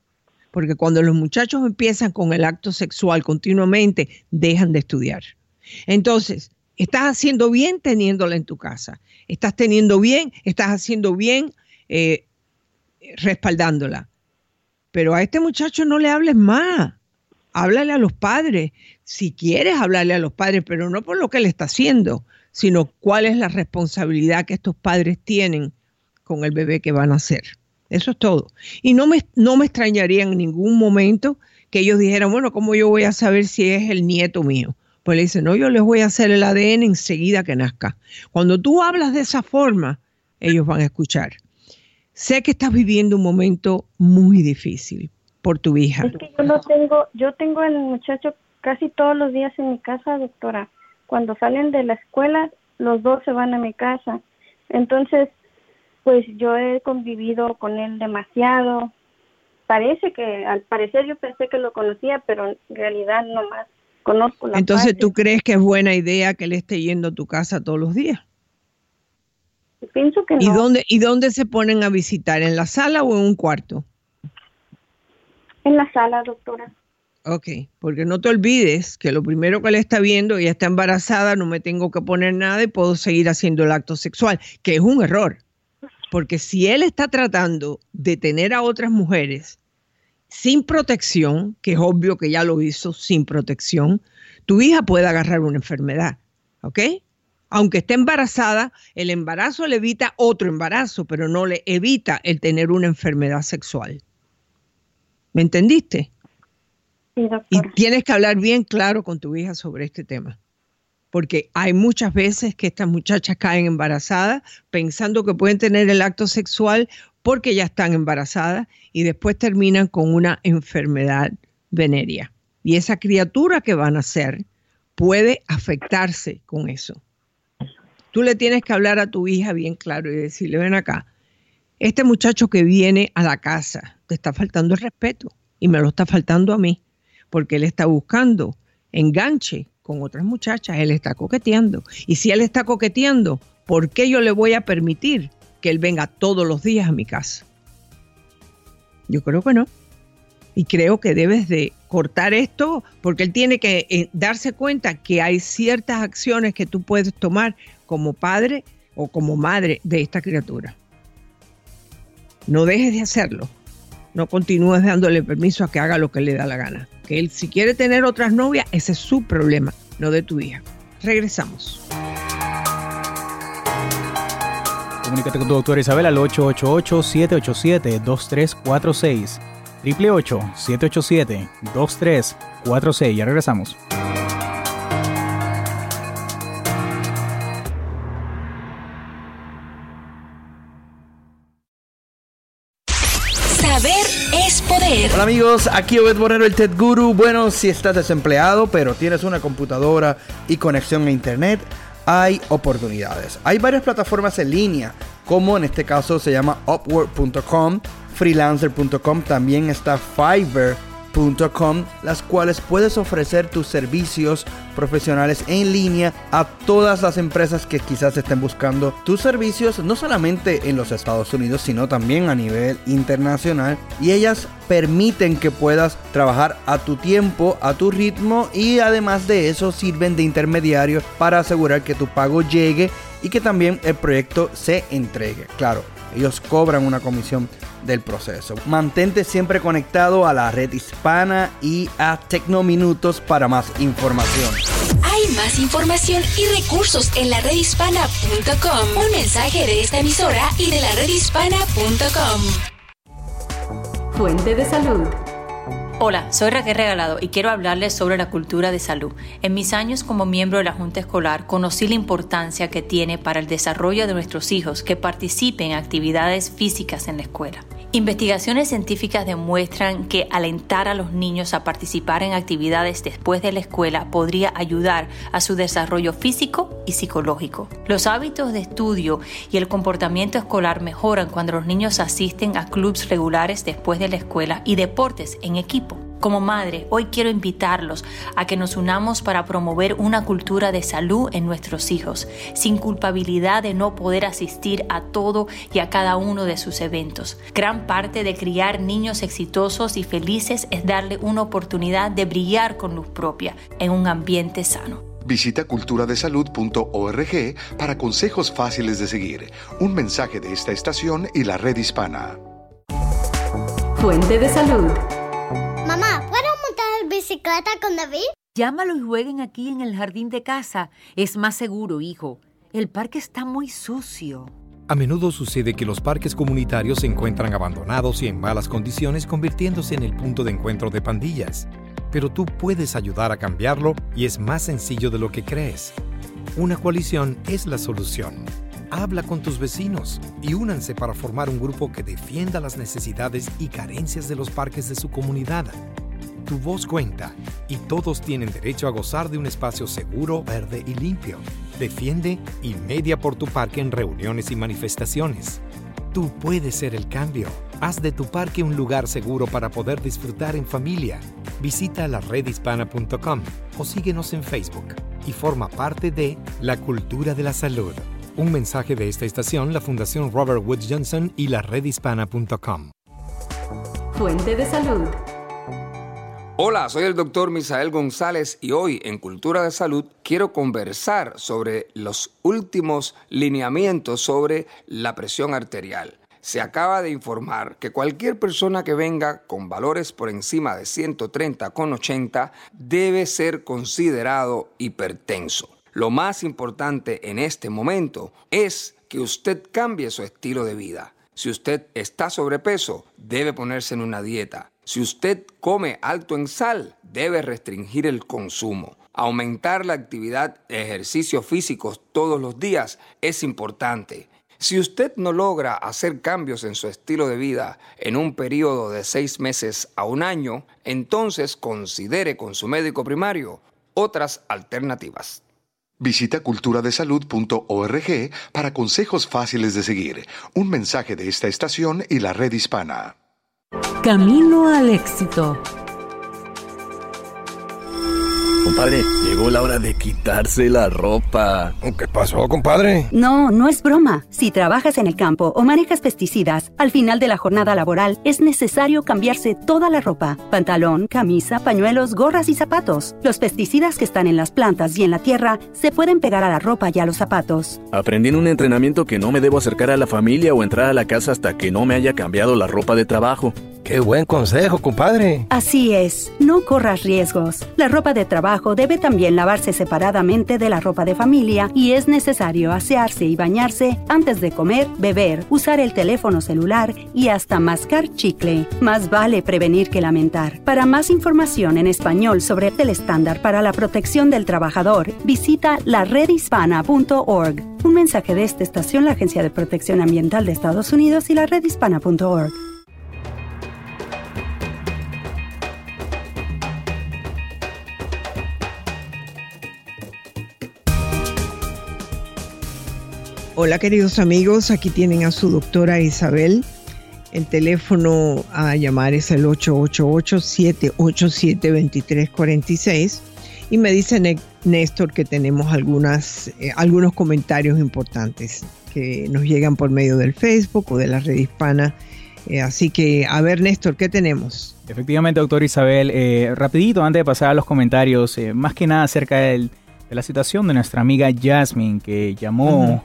Porque cuando los muchachos empiezan con el acto sexual continuamente, dejan de estudiar. Entonces, estás haciendo bien teniéndola en tu casa. Estás teniendo bien, estás haciendo bien... Eh, respaldándola, pero a este muchacho no le hables más, háblale a los padres, si quieres hablarle a los padres, pero no por lo que él está haciendo, sino cuál es la responsabilidad que estos padres tienen con el bebé que van a hacer. Eso es todo. Y no me, no me extrañaría en ningún momento que ellos dijeran, bueno, ¿cómo yo voy a saber si es el nieto mío? Pues le dicen, no, yo les voy a hacer el A D N enseguida que nazca. Cuando tú hablas de esa forma, ellos van a escuchar. Sé que estás viviendo un momento muy difícil por tu hija. Es que yo lo tengo, yo tengo al muchacho casi todos los días en mi casa, doctora. Cuando salen de la escuela, los dos se van a mi casa. Entonces, pues yo he convivido con él demasiado. Parece que, al parecer yo pensé que lo conocía, pero en realidad no más conozco la Entonces, parte. ¿Tú crees que es buena idea que él esté yendo a tu casa todos los días? Pienso que no. ¿Y dónde, ¿Y dónde se ponen a visitar? ¿En la sala o en un cuarto? En la sala, doctora. Ok, porque no te olvides que lo primero que le está viendo, ella está embarazada, no me tengo que poner nada y puedo seguir haciendo el acto sexual, que es un error. Porque si él está tratando de tener a otras mujeres sin protección, que es obvio que ya lo hizo sin protección, tu hija puede agarrar una enfermedad, ¿ok? Aunque esté embarazada, el embarazo le evita otro embarazo, pero no le evita el tener una enfermedad sexual. ¿Me entendiste? Sí, doctora. Y tienes que hablar bien claro con tu hija sobre este tema. Porque hay muchas veces que estas muchachas caen embarazadas pensando que pueden tener el acto sexual porque ya están embarazadas y después terminan con una enfermedad venérea. Y esa criatura que van a nacer puede afectarse con eso. Tú le tienes que hablar a tu hija bien claro y decirle, ven acá, este muchacho que viene a la casa te está faltando el respeto y me lo está faltando a mí porque él está buscando enganche con otras muchachas, él está coqueteando. Y si él está coqueteando, ¿por qué yo le voy a permitir que él venga todos los días a mi casa? Yo creo que no. Y creo que debes de cortar esto porque él tiene que eh, darse cuenta que hay ciertas acciones que tú puedes tomar como padre o como madre de esta criatura. No dejes de hacerlo. No continúes dándole permiso a que haga lo que le da la gana. Que él, si quiere tener otras novias, ese es su problema, no de tu hija. Regresamos. Comunícate con tu doctora Isabel al ocho ocho ocho, siete ocho siete, dos tres cuatro seis. triple ocho, siete ocho siete, dos tres cuatro seis. Ya regresamos. Saber es poder. Hola amigos, aquí Obed Borrero, el TED Guru. Bueno, si estás desempleado, pero tienes una computadora y conexión a internet, hay oportunidades. Hay varias plataformas en línea, como en este caso se llama Upwork punto com, Freelancer punto com, también está Fiverr punto com, las cuales puedes ofrecer tus servicios profesionales en línea a todas las empresas que quizás estén buscando tus servicios, no solamente en los Estados Unidos, sino también a nivel internacional, y ellas permiten que puedas trabajar a tu tiempo, a tu ritmo, y además de eso sirven de intermediario para asegurar que tu pago llegue y que también el proyecto se entregue. Claro, ellos cobran una comisión del proceso. Mantente siempre conectado a La Red Hispana y a Tecnominutos para más información. Hay más información y recursos en la red hispana punto com. Un mensaje de esta emisora y de la red hispana punto com. Fuente de salud. Hola, soy Raquel Regalado y quiero hablarles sobre la cultura de salud. En mis años como miembro de la Junta Escolar conocí la importancia que tiene para el desarrollo de nuestros hijos que participen en actividades físicas en la escuela. Investigaciones científicas demuestran que alentar a los niños a participar en actividades después de la escuela podría ayudar a su desarrollo físico y psicológico. Los hábitos de estudio y el comportamiento escolar mejoran cuando los niños asisten a clubes regulares después de la escuela y deportes en equipo. Como madre, hoy quiero invitarlos a que nos unamos para promover una cultura de salud en nuestros hijos, sin culpabilidad de no poder asistir a todo y a cada uno de sus eventos. Gran parte de criar niños exitosos y felices es darle una oportunidad de brillar con luz propia en un ambiente sano. Visita cultura de salud punto org para consejos fáciles de seguir. Un mensaje de esta estación y La Red Hispana. Fuente de salud. Mamá, ¿puedo montar bicicleta con David? Llámalo y jueguen aquí en el jardín de casa. Es más seguro, hijo. El parque está muy sucio. A menudo sucede que los parques comunitarios se encuentran abandonados y en malas condiciones, convirtiéndose en el punto de encuentro de pandillas. Pero tú puedes ayudar a cambiarlo y es más sencillo de lo que crees. Una coalición es la solución. Habla con tus vecinos y únanse para formar un grupo que defienda las necesidades y carencias de los parques de su comunidad. Tu voz cuenta y todos tienen derecho a gozar de un espacio seguro, verde y limpio. Defiende y media por tu parque en reuniones y manifestaciones. Tú puedes ser el cambio. Haz de tu parque un lugar seguro para poder disfrutar en familia. Visita la red hispana punto com o síguenos en Facebook y forma parte de La Cultura de la Salud. Un mensaje de esta estación, la Fundación Robert Wood Johnson y la red hispana punto com. Fuente de salud. Hola, soy el doctor Misael González y hoy en Cultura de Salud quiero conversar sobre los últimos lineamientos sobre la presión arterial. Se acaba de informar que cualquier persona que venga con valores por encima de ciento treinta con ochenta debe ser considerado hipertenso. Lo más importante en este momento es que usted cambie su estilo de vida. Si usted está sobrepeso, debe ponerse en una dieta. Si usted come alto en sal, debe restringir el consumo. Aumentar la actividad de ejercicios físicos todos los días es importante. Si usted no logra hacer cambios en su estilo de vida en un periodo de seis meses a un año, entonces considere con su médico primario otras alternativas. Visita cultura de salud punto org para consejos fáciles de seguir. Un mensaje de esta estación y La Red Hispana. Camino al éxito. Compadre, llegó la hora de quitarse la ropa. ¿Qué pasó, compadre? No, no es broma. Si trabajas en el campo o manejas pesticidas, al final de la jornada laboral es necesario cambiarse toda la ropa. Pantalón, camisa, pañuelos, gorras y zapatos. Los pesticidas que están en las plantas y en la tierra se pueden pegar a la ropa y a los zapatos. Aprendí en un entrenamiento que no me debo acercar a la familia o entrar a la casa hasta que no me haya cambiado la ropa de trabajo. ¡Qué buen consejo, compadre! Así es, no corras riesgos. La ropa de trabajo debe también lavarse separadamente de la ropa de familia y es necesario asearse y bañarse antes de comer, beber, usar el teléfono celular y hasta mascar chicle. Más vale prevenir que lamentar. Para más información en español sobre el estándar para la protección del trabajador, visita la red hispana punto org. Un mensaje de esta estación, la Agencia de Protección Ambiental de Estados Unidos y la red hispana punto org. Hola, queridos amigos, aquí tienen a su doctora Isabel. El teléfono a llamar es el ocho ocho ocho, siete ocho siete, dos tres cuatro seis. Y me dice Néstor que tenemos algunas, eh, algunos comentarios importantes que nos llegan por medio del Facebook o de la Red Hispana. Eh, así que, a ver, Néstor, ¿qué tenemos? Efectivamente, doctora Isabel, eh, rapidito antes de pasar a los comentarios, eh, más que nada acerca del, de la situación de nuestra amiga Jasmine, que llamó uh-huh.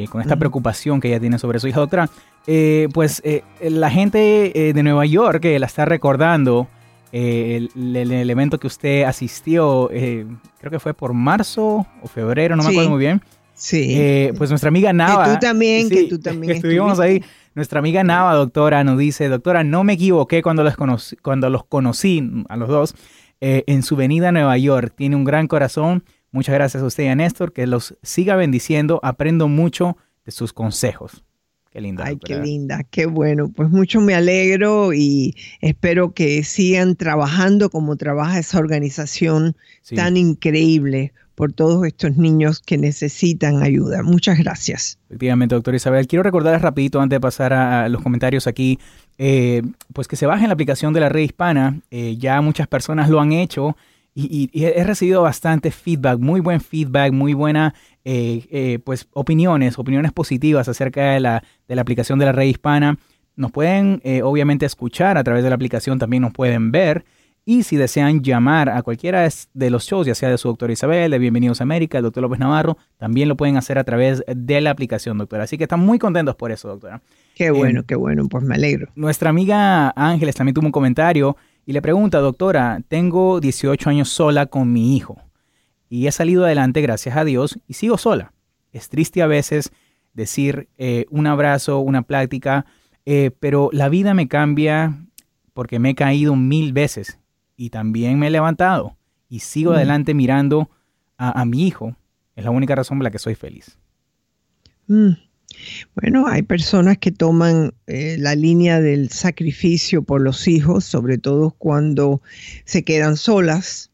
eh, con esta uh-huh. preocupación que ella tiene sobre su hija, doctora. Eh, pues eh, la gente eh, de Nueva York eh, la está recordando, eh, el, el, el evento que usted asistió, eh, creo que fue por marzo o febrero, no sí. me acuerdo muy bien. Sí. Eh, pues nuestra amiga Nava. Que tú también, sí, que tú también. Que estuvimos ahí. Nuestra amiga Nava, doctora, nos dice, doctora, no me equivoqué cuando los conocí, cuando los conocí a los dos eh, en su venida a Nueva York. Tiene un gran corazón. Muchas gracias a usted y a Néstor. Que los siga bendiciendo. Aprendo mucho de sus consejos. Qué linda. Ay, doctora. Qué linda. Qué bueno. Pues mucho me alegro y espero que sigan trabajando como trabaja esa organización sí. tan increíble por todos estos niños que necesitan ayuda. Muchas gracias. Efectivamente, doctora Isabel. Quiero recordarles rapidito, antes de pasar a los comentarios aquí, eh, pues que se bajen la aplicación de la Red Hispana. Eh, ya muchas personas lo han hecho y, y, y he recibido bastante feedback, muy buen feedback, muy buenas eh, eh, pues opiniones, opiniones positivas acerca de la, de la aplicación de la Red Hispana. Nos pueden, eh, obviamente, escuchar a través de la aplicación, también nos pueden ver. Y si desean llamar a cualquiera de los shows, ya sea de su doctora Isabel, de Bienvenidos a América, el doctor López Navarro, también lo pueden hacer a través de la aplicación, doctora. Así que están muy contentos por eso, doctora. Qué bueno, eh, qué bueno, pues me alegro. Nuestra amiga Ángeles también tuvo un comentario y le pregunta, doctora, tengo dieciocho años sola con mi hijo y he salido adelante, gracias a Dios, y sigo sola. Es triste a veces decir eh, un abrazo, una plática, eh, pero la vida me cambia porque me he caído mil veces. Y también me he levantado y sigo mm. adelante mirando a, a mi hijo. Es la única razón por la que soy feliz. Mm. Bueno, hay personas que toman eh, la línea del sacrificio por los hijos, sobre todo cuando se quedan solas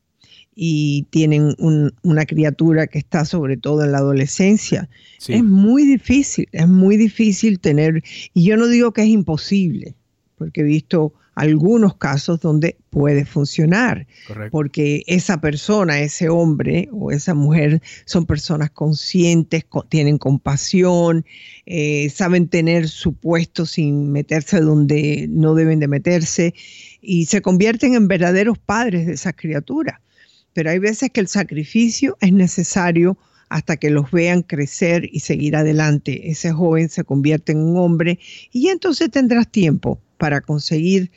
y tienen un, una criatura que está sobre todo en la adolescencia. Sí. Es muy difícil, es muy difícil tener... Y yo no digo que es imposible, porque he visto... algunos casos donde puede funcionar. Correcto. Porque esa persona, ese hombre o esa mujer son personas conscientes, co- tienen compasión, eh, saben tener su puesto sin meterse donde no deben de meterse y se convierten en verdaderos padres de esas criaturas. Pero hay veces que el sacrificio es necesario hasta que los vean crecer y seguir adelante. Ese joven se convierte en un hombre y entonces tendrás tiempo para conseguir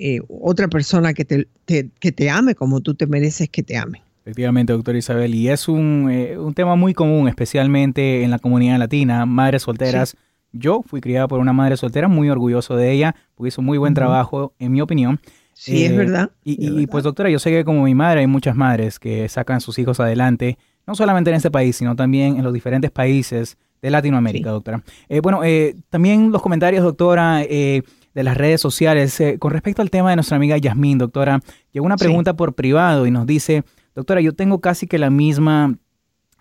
eh, otra persona que te, te, que te ame como tú te mereces que te ame. Efectivamente, doctora Isabel, y es un, eh, un tema muy común, especialmente en la comunidad latina, madres solteras. Sí. Yo fui criada por una madre soltera, muy orgulloso de ella, porque hizo muy buen uh-huh. trabajo, en mi opinión. Sí, eh, es verdad. Y, es y verdad. Pues, doctora, yo sé que como mi madre hay muchas madres que sacan a sus hijos adelante, no solamente en este país, sino también en los diferentes países de Latinoamérica, sí. doctora. Eh, bueno, eh, también los comentarios, doctora... Eh, de las redes sociales. Eh, con respecto al tema de nuestra amiga Jasmine, doctora, llegó una pregunta sí. por privado y nos dice, doctora, yo tengo casi que la misma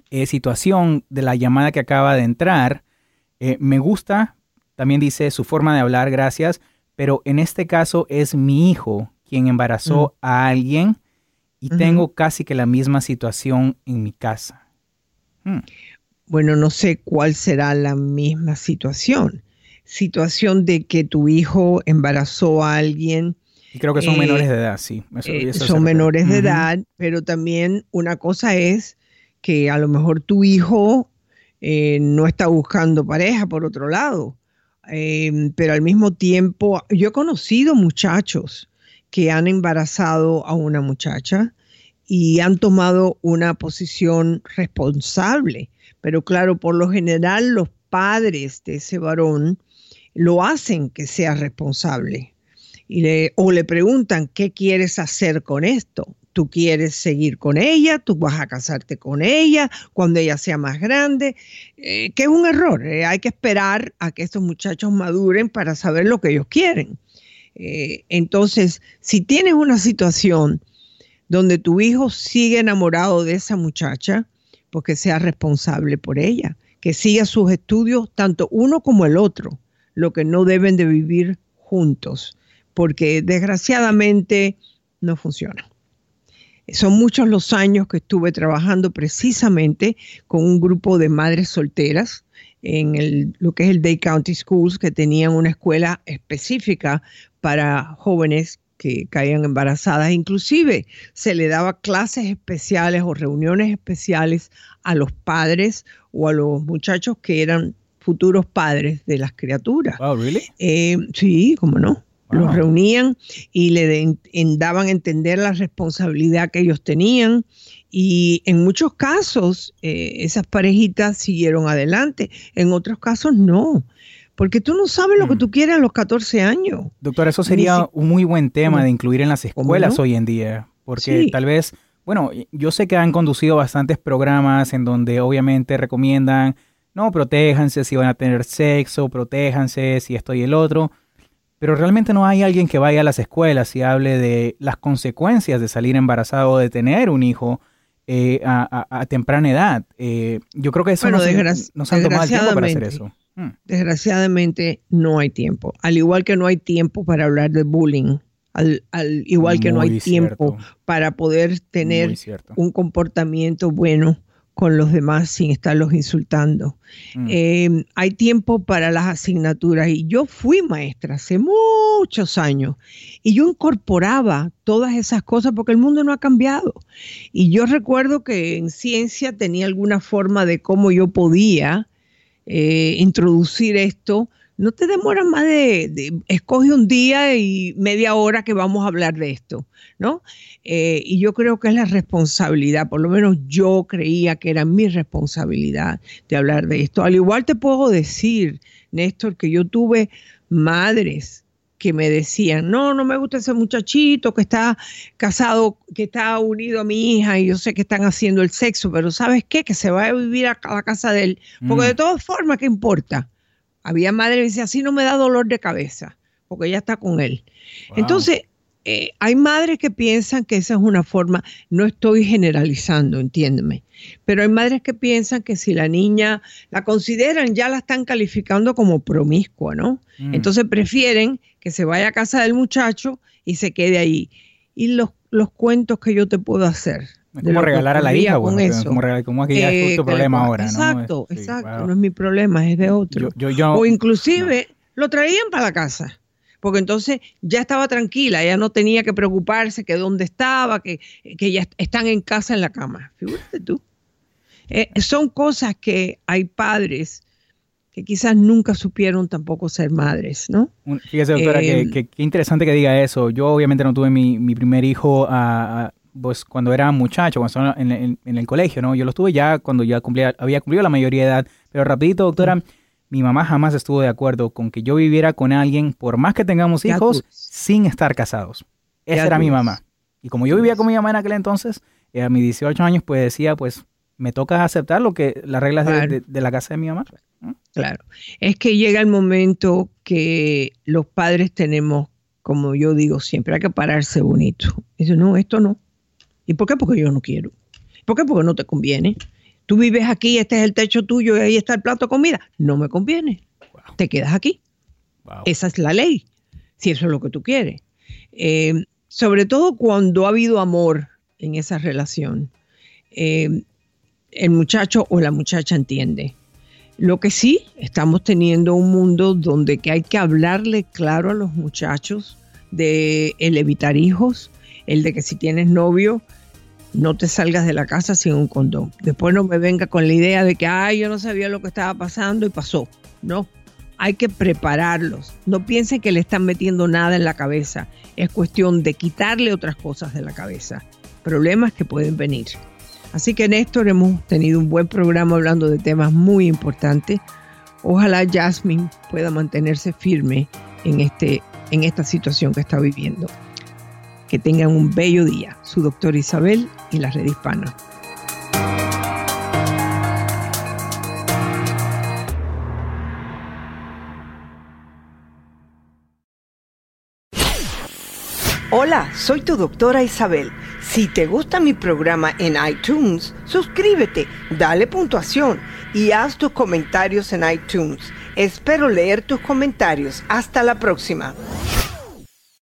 eh, situación de la llamada que acaba de entrar. Eh, me gusta, también dice, su forma de hablar, gracias, pero en este caso es mi hijo quien embarazó uh-huh. a alguien y uh-huh. tengo casi que la misma situación en mi casa. Hmm. Bueno, no sé cuál será la misma situación. Situación de que tu hijo embarazó a alguien. Y creo que son eh, menores de edad, sí. Eso, eh, eso son menores bien. de uh-huh. edad, pero también una cosa es que a lo mejor tu hijo eh, no está buscando pareja por otro lado, eh, pero al mismo tiempo yo he conocido muchachos que han embarazado a una muchacha y han tomado una posición responsable, pero claro, por lo general los padres de ese varón lo hacen que sea responsable y le, o le preguntan ¿qué quieres hacer con esto? ¿Tú quieres seguir con ella? ¿Tú vas a casarte con ella cuando ella sea más grande? Eh, que es un error, eh, hay que esperar a que estos muchachos maduren para saber lo que ellos quieren. Eh, entonces, si tienes una situación donde tu hijo sigue enamorado de esa muchacha, pues que sea responsable por ella, que siga sus estudios, tanto uno como el otro, lo que no deben de vivir juntos, porque desgraciadamente no funciona. Son muchos los años que estuve trabajando precisamente con un grupo de madres solteras en el, lo que es el Day County Schools, que tenían una escuela específica para jóvenes que caían embarazadas. Inclusive se le daba clases especiales o reuniones especiales a los padres o a los muchachos que eran futuros padres de las criaturas. Wow, ¿really? Eh, sí, cómo no. Wow. Los reunían y le de, en, daban a entender la responsabilidad que ellos tenían, y en muchos casos eh, esas parejitas siguieron adelante, en otros casos no, porque tú no sabes mm. lo que tú quieres a los catorce años. Doctora, eso sería si, un muy buen tema ¿cómo? de incluir en las escuelas ¿no? hoy en día, porque sí. tal vez, bueno, yo sé que han conducido bastantes programas en donde obviamente recomiendan, no, protéjanse si van a tener sexo, protéjanse si esto y el otro. Pero realmente no hay alguien que vaya a las escuelas y hable de las consecuencias de salir embarazado o de tener un hijo eh, a, a, a temprana edad. Eh, yo creo que eso bueno, nos, desgraci- nos han tomado el tiempo para hacer eso. Hmm. Desgraciadamente no hay tiempo. Al igual que no hay tiempo para hablar de bullying. Al, al igual que Muy no hay cierto. tiempo para poder tener un comportamiento bueno con los demás sin estarlos insultando. Mm. Eh, hay tiempo para las asignaturas, y yo fui maestra hace muchos años y yo incorporaba todas esas cosas porque el mundo no ha cambiado. Y yo recuerdo que en ciencia tenía alguna forma de cómo yo podía eh, introducir esto. No te demoras más de, de... Escoge un día y media hora que vamos a hablar de esto, ¿no? Eh, y yo creo que es la responsabilidad, por lo menos yo creía que era mi responsabilidad de hablar de esto. Al igual te puedo decir, Néstor, que yo tuve madres que me decían, no, no me gusta ese muchachito que está casado, que está unido a mi hija, y yo sé que están haciendo el sexo, pero ¿sabes qué? Que se va a vivir a la casa de él. Porque mm. de todas formas, ¿qué importa? Había madre que decía, así no me da dolor de cabeza, porque ella está con él. Wow. Entonces, eh, hay madres que piensan que esa es una forma, no estoy generalizando, entiéndeme, pero hay madres que piensan que si la niña la consideran, ya la están calificando como promiscua, ¿no? Mm. Entonces prefieren que se vaya a casa del muchacho y se quede ahí. Y los, los cuentos que yo te puedo hacer. Es como regalar a la hija, bueno, es como, como es que ya es eh, tu problema ahora, ¿no? Exacto, sí, exacto, wow. no es mi problema, es de otro. Yo, yo, yo, o inclusive no. lo traían para la casa, porque entonces ya estaba tranquila, ya no tenía que preocuparse que dónde estaba, que, que ya están en casa en la cama. Fíjate tú. Eh, son cosas que hay padres que quizás nunca supieron tampoco ser madres, ¿no? Fíjese, doctora, eh, que, que, que interesante que diga eso. Yo obviamente no tuve mi, mi primer hijo a... a pues cuando era muchacho, cuando estaba en, en, en el colegio, ¿no? Yo los tuve ya cuando ya cumplía, había cumplido la mayoría de edad. Pero rapidito, doctora, mm. mi mamá jamás estuvo de acuerdo con que yo viviera con alguien, por más que tengamos hijos, sin estar casados. Esa era mi mamá. Y como yo vivía con mi mamá en aquel entonces, eh, a mis dieciocho años, pues decía, pues, me toca aceptar lo que las reglas claro. de, de, de la casa de mi mamá. ¿No? Claro. Es que llega el momento que los padres tenemos, como yo digo siempre, hay que pararse bonito. Dice, no, esto no. ¿Y por qué? Porque yo no quiero. ¿Por qué? Porque no te conviene. Tú vives aquí, este es el techo tuyo, y ahí está el plato de comida. No me conviene. Wow. Te quedas aquí. Wow. Esa es la ley, si eso es lo que tú quieres. Eh, sobre todo cuando ha habido amor en esa relación. Eh, el muchacho o la muchacha entiende. Lo que sí, estamos teniendo un mundo donde que hay que hablarle claro a los muchachos de el evitar hijos, el de que si tienes novio, no te salgas de la casa sin un condón. Después no me venga con la idea de que, ay, yo no sabía lo que estaba pasando y pasó. No, hay que prepararlos. No piensen que le están metiendo nada en la cabeza. Es cuestión de quitarle otras cosas de la cabeza. Problemas que pueden venir. Así que, Néstor, hemos tenido un buen programa hablando de temas muy importantes. Ojalá Jasmine pueda mantenerse firme en, este, en esta situación que está viviendo. Que tengan un bello día. Su doctora Isabel y La Red Hispana. Hola, soy tu doctora Isabel. Si te gusta mi programa en iTunes, suscríbete, dale puntuación y haz tus comentarios en iTunes. Espero leer tus comentarios. Hasta la próxima.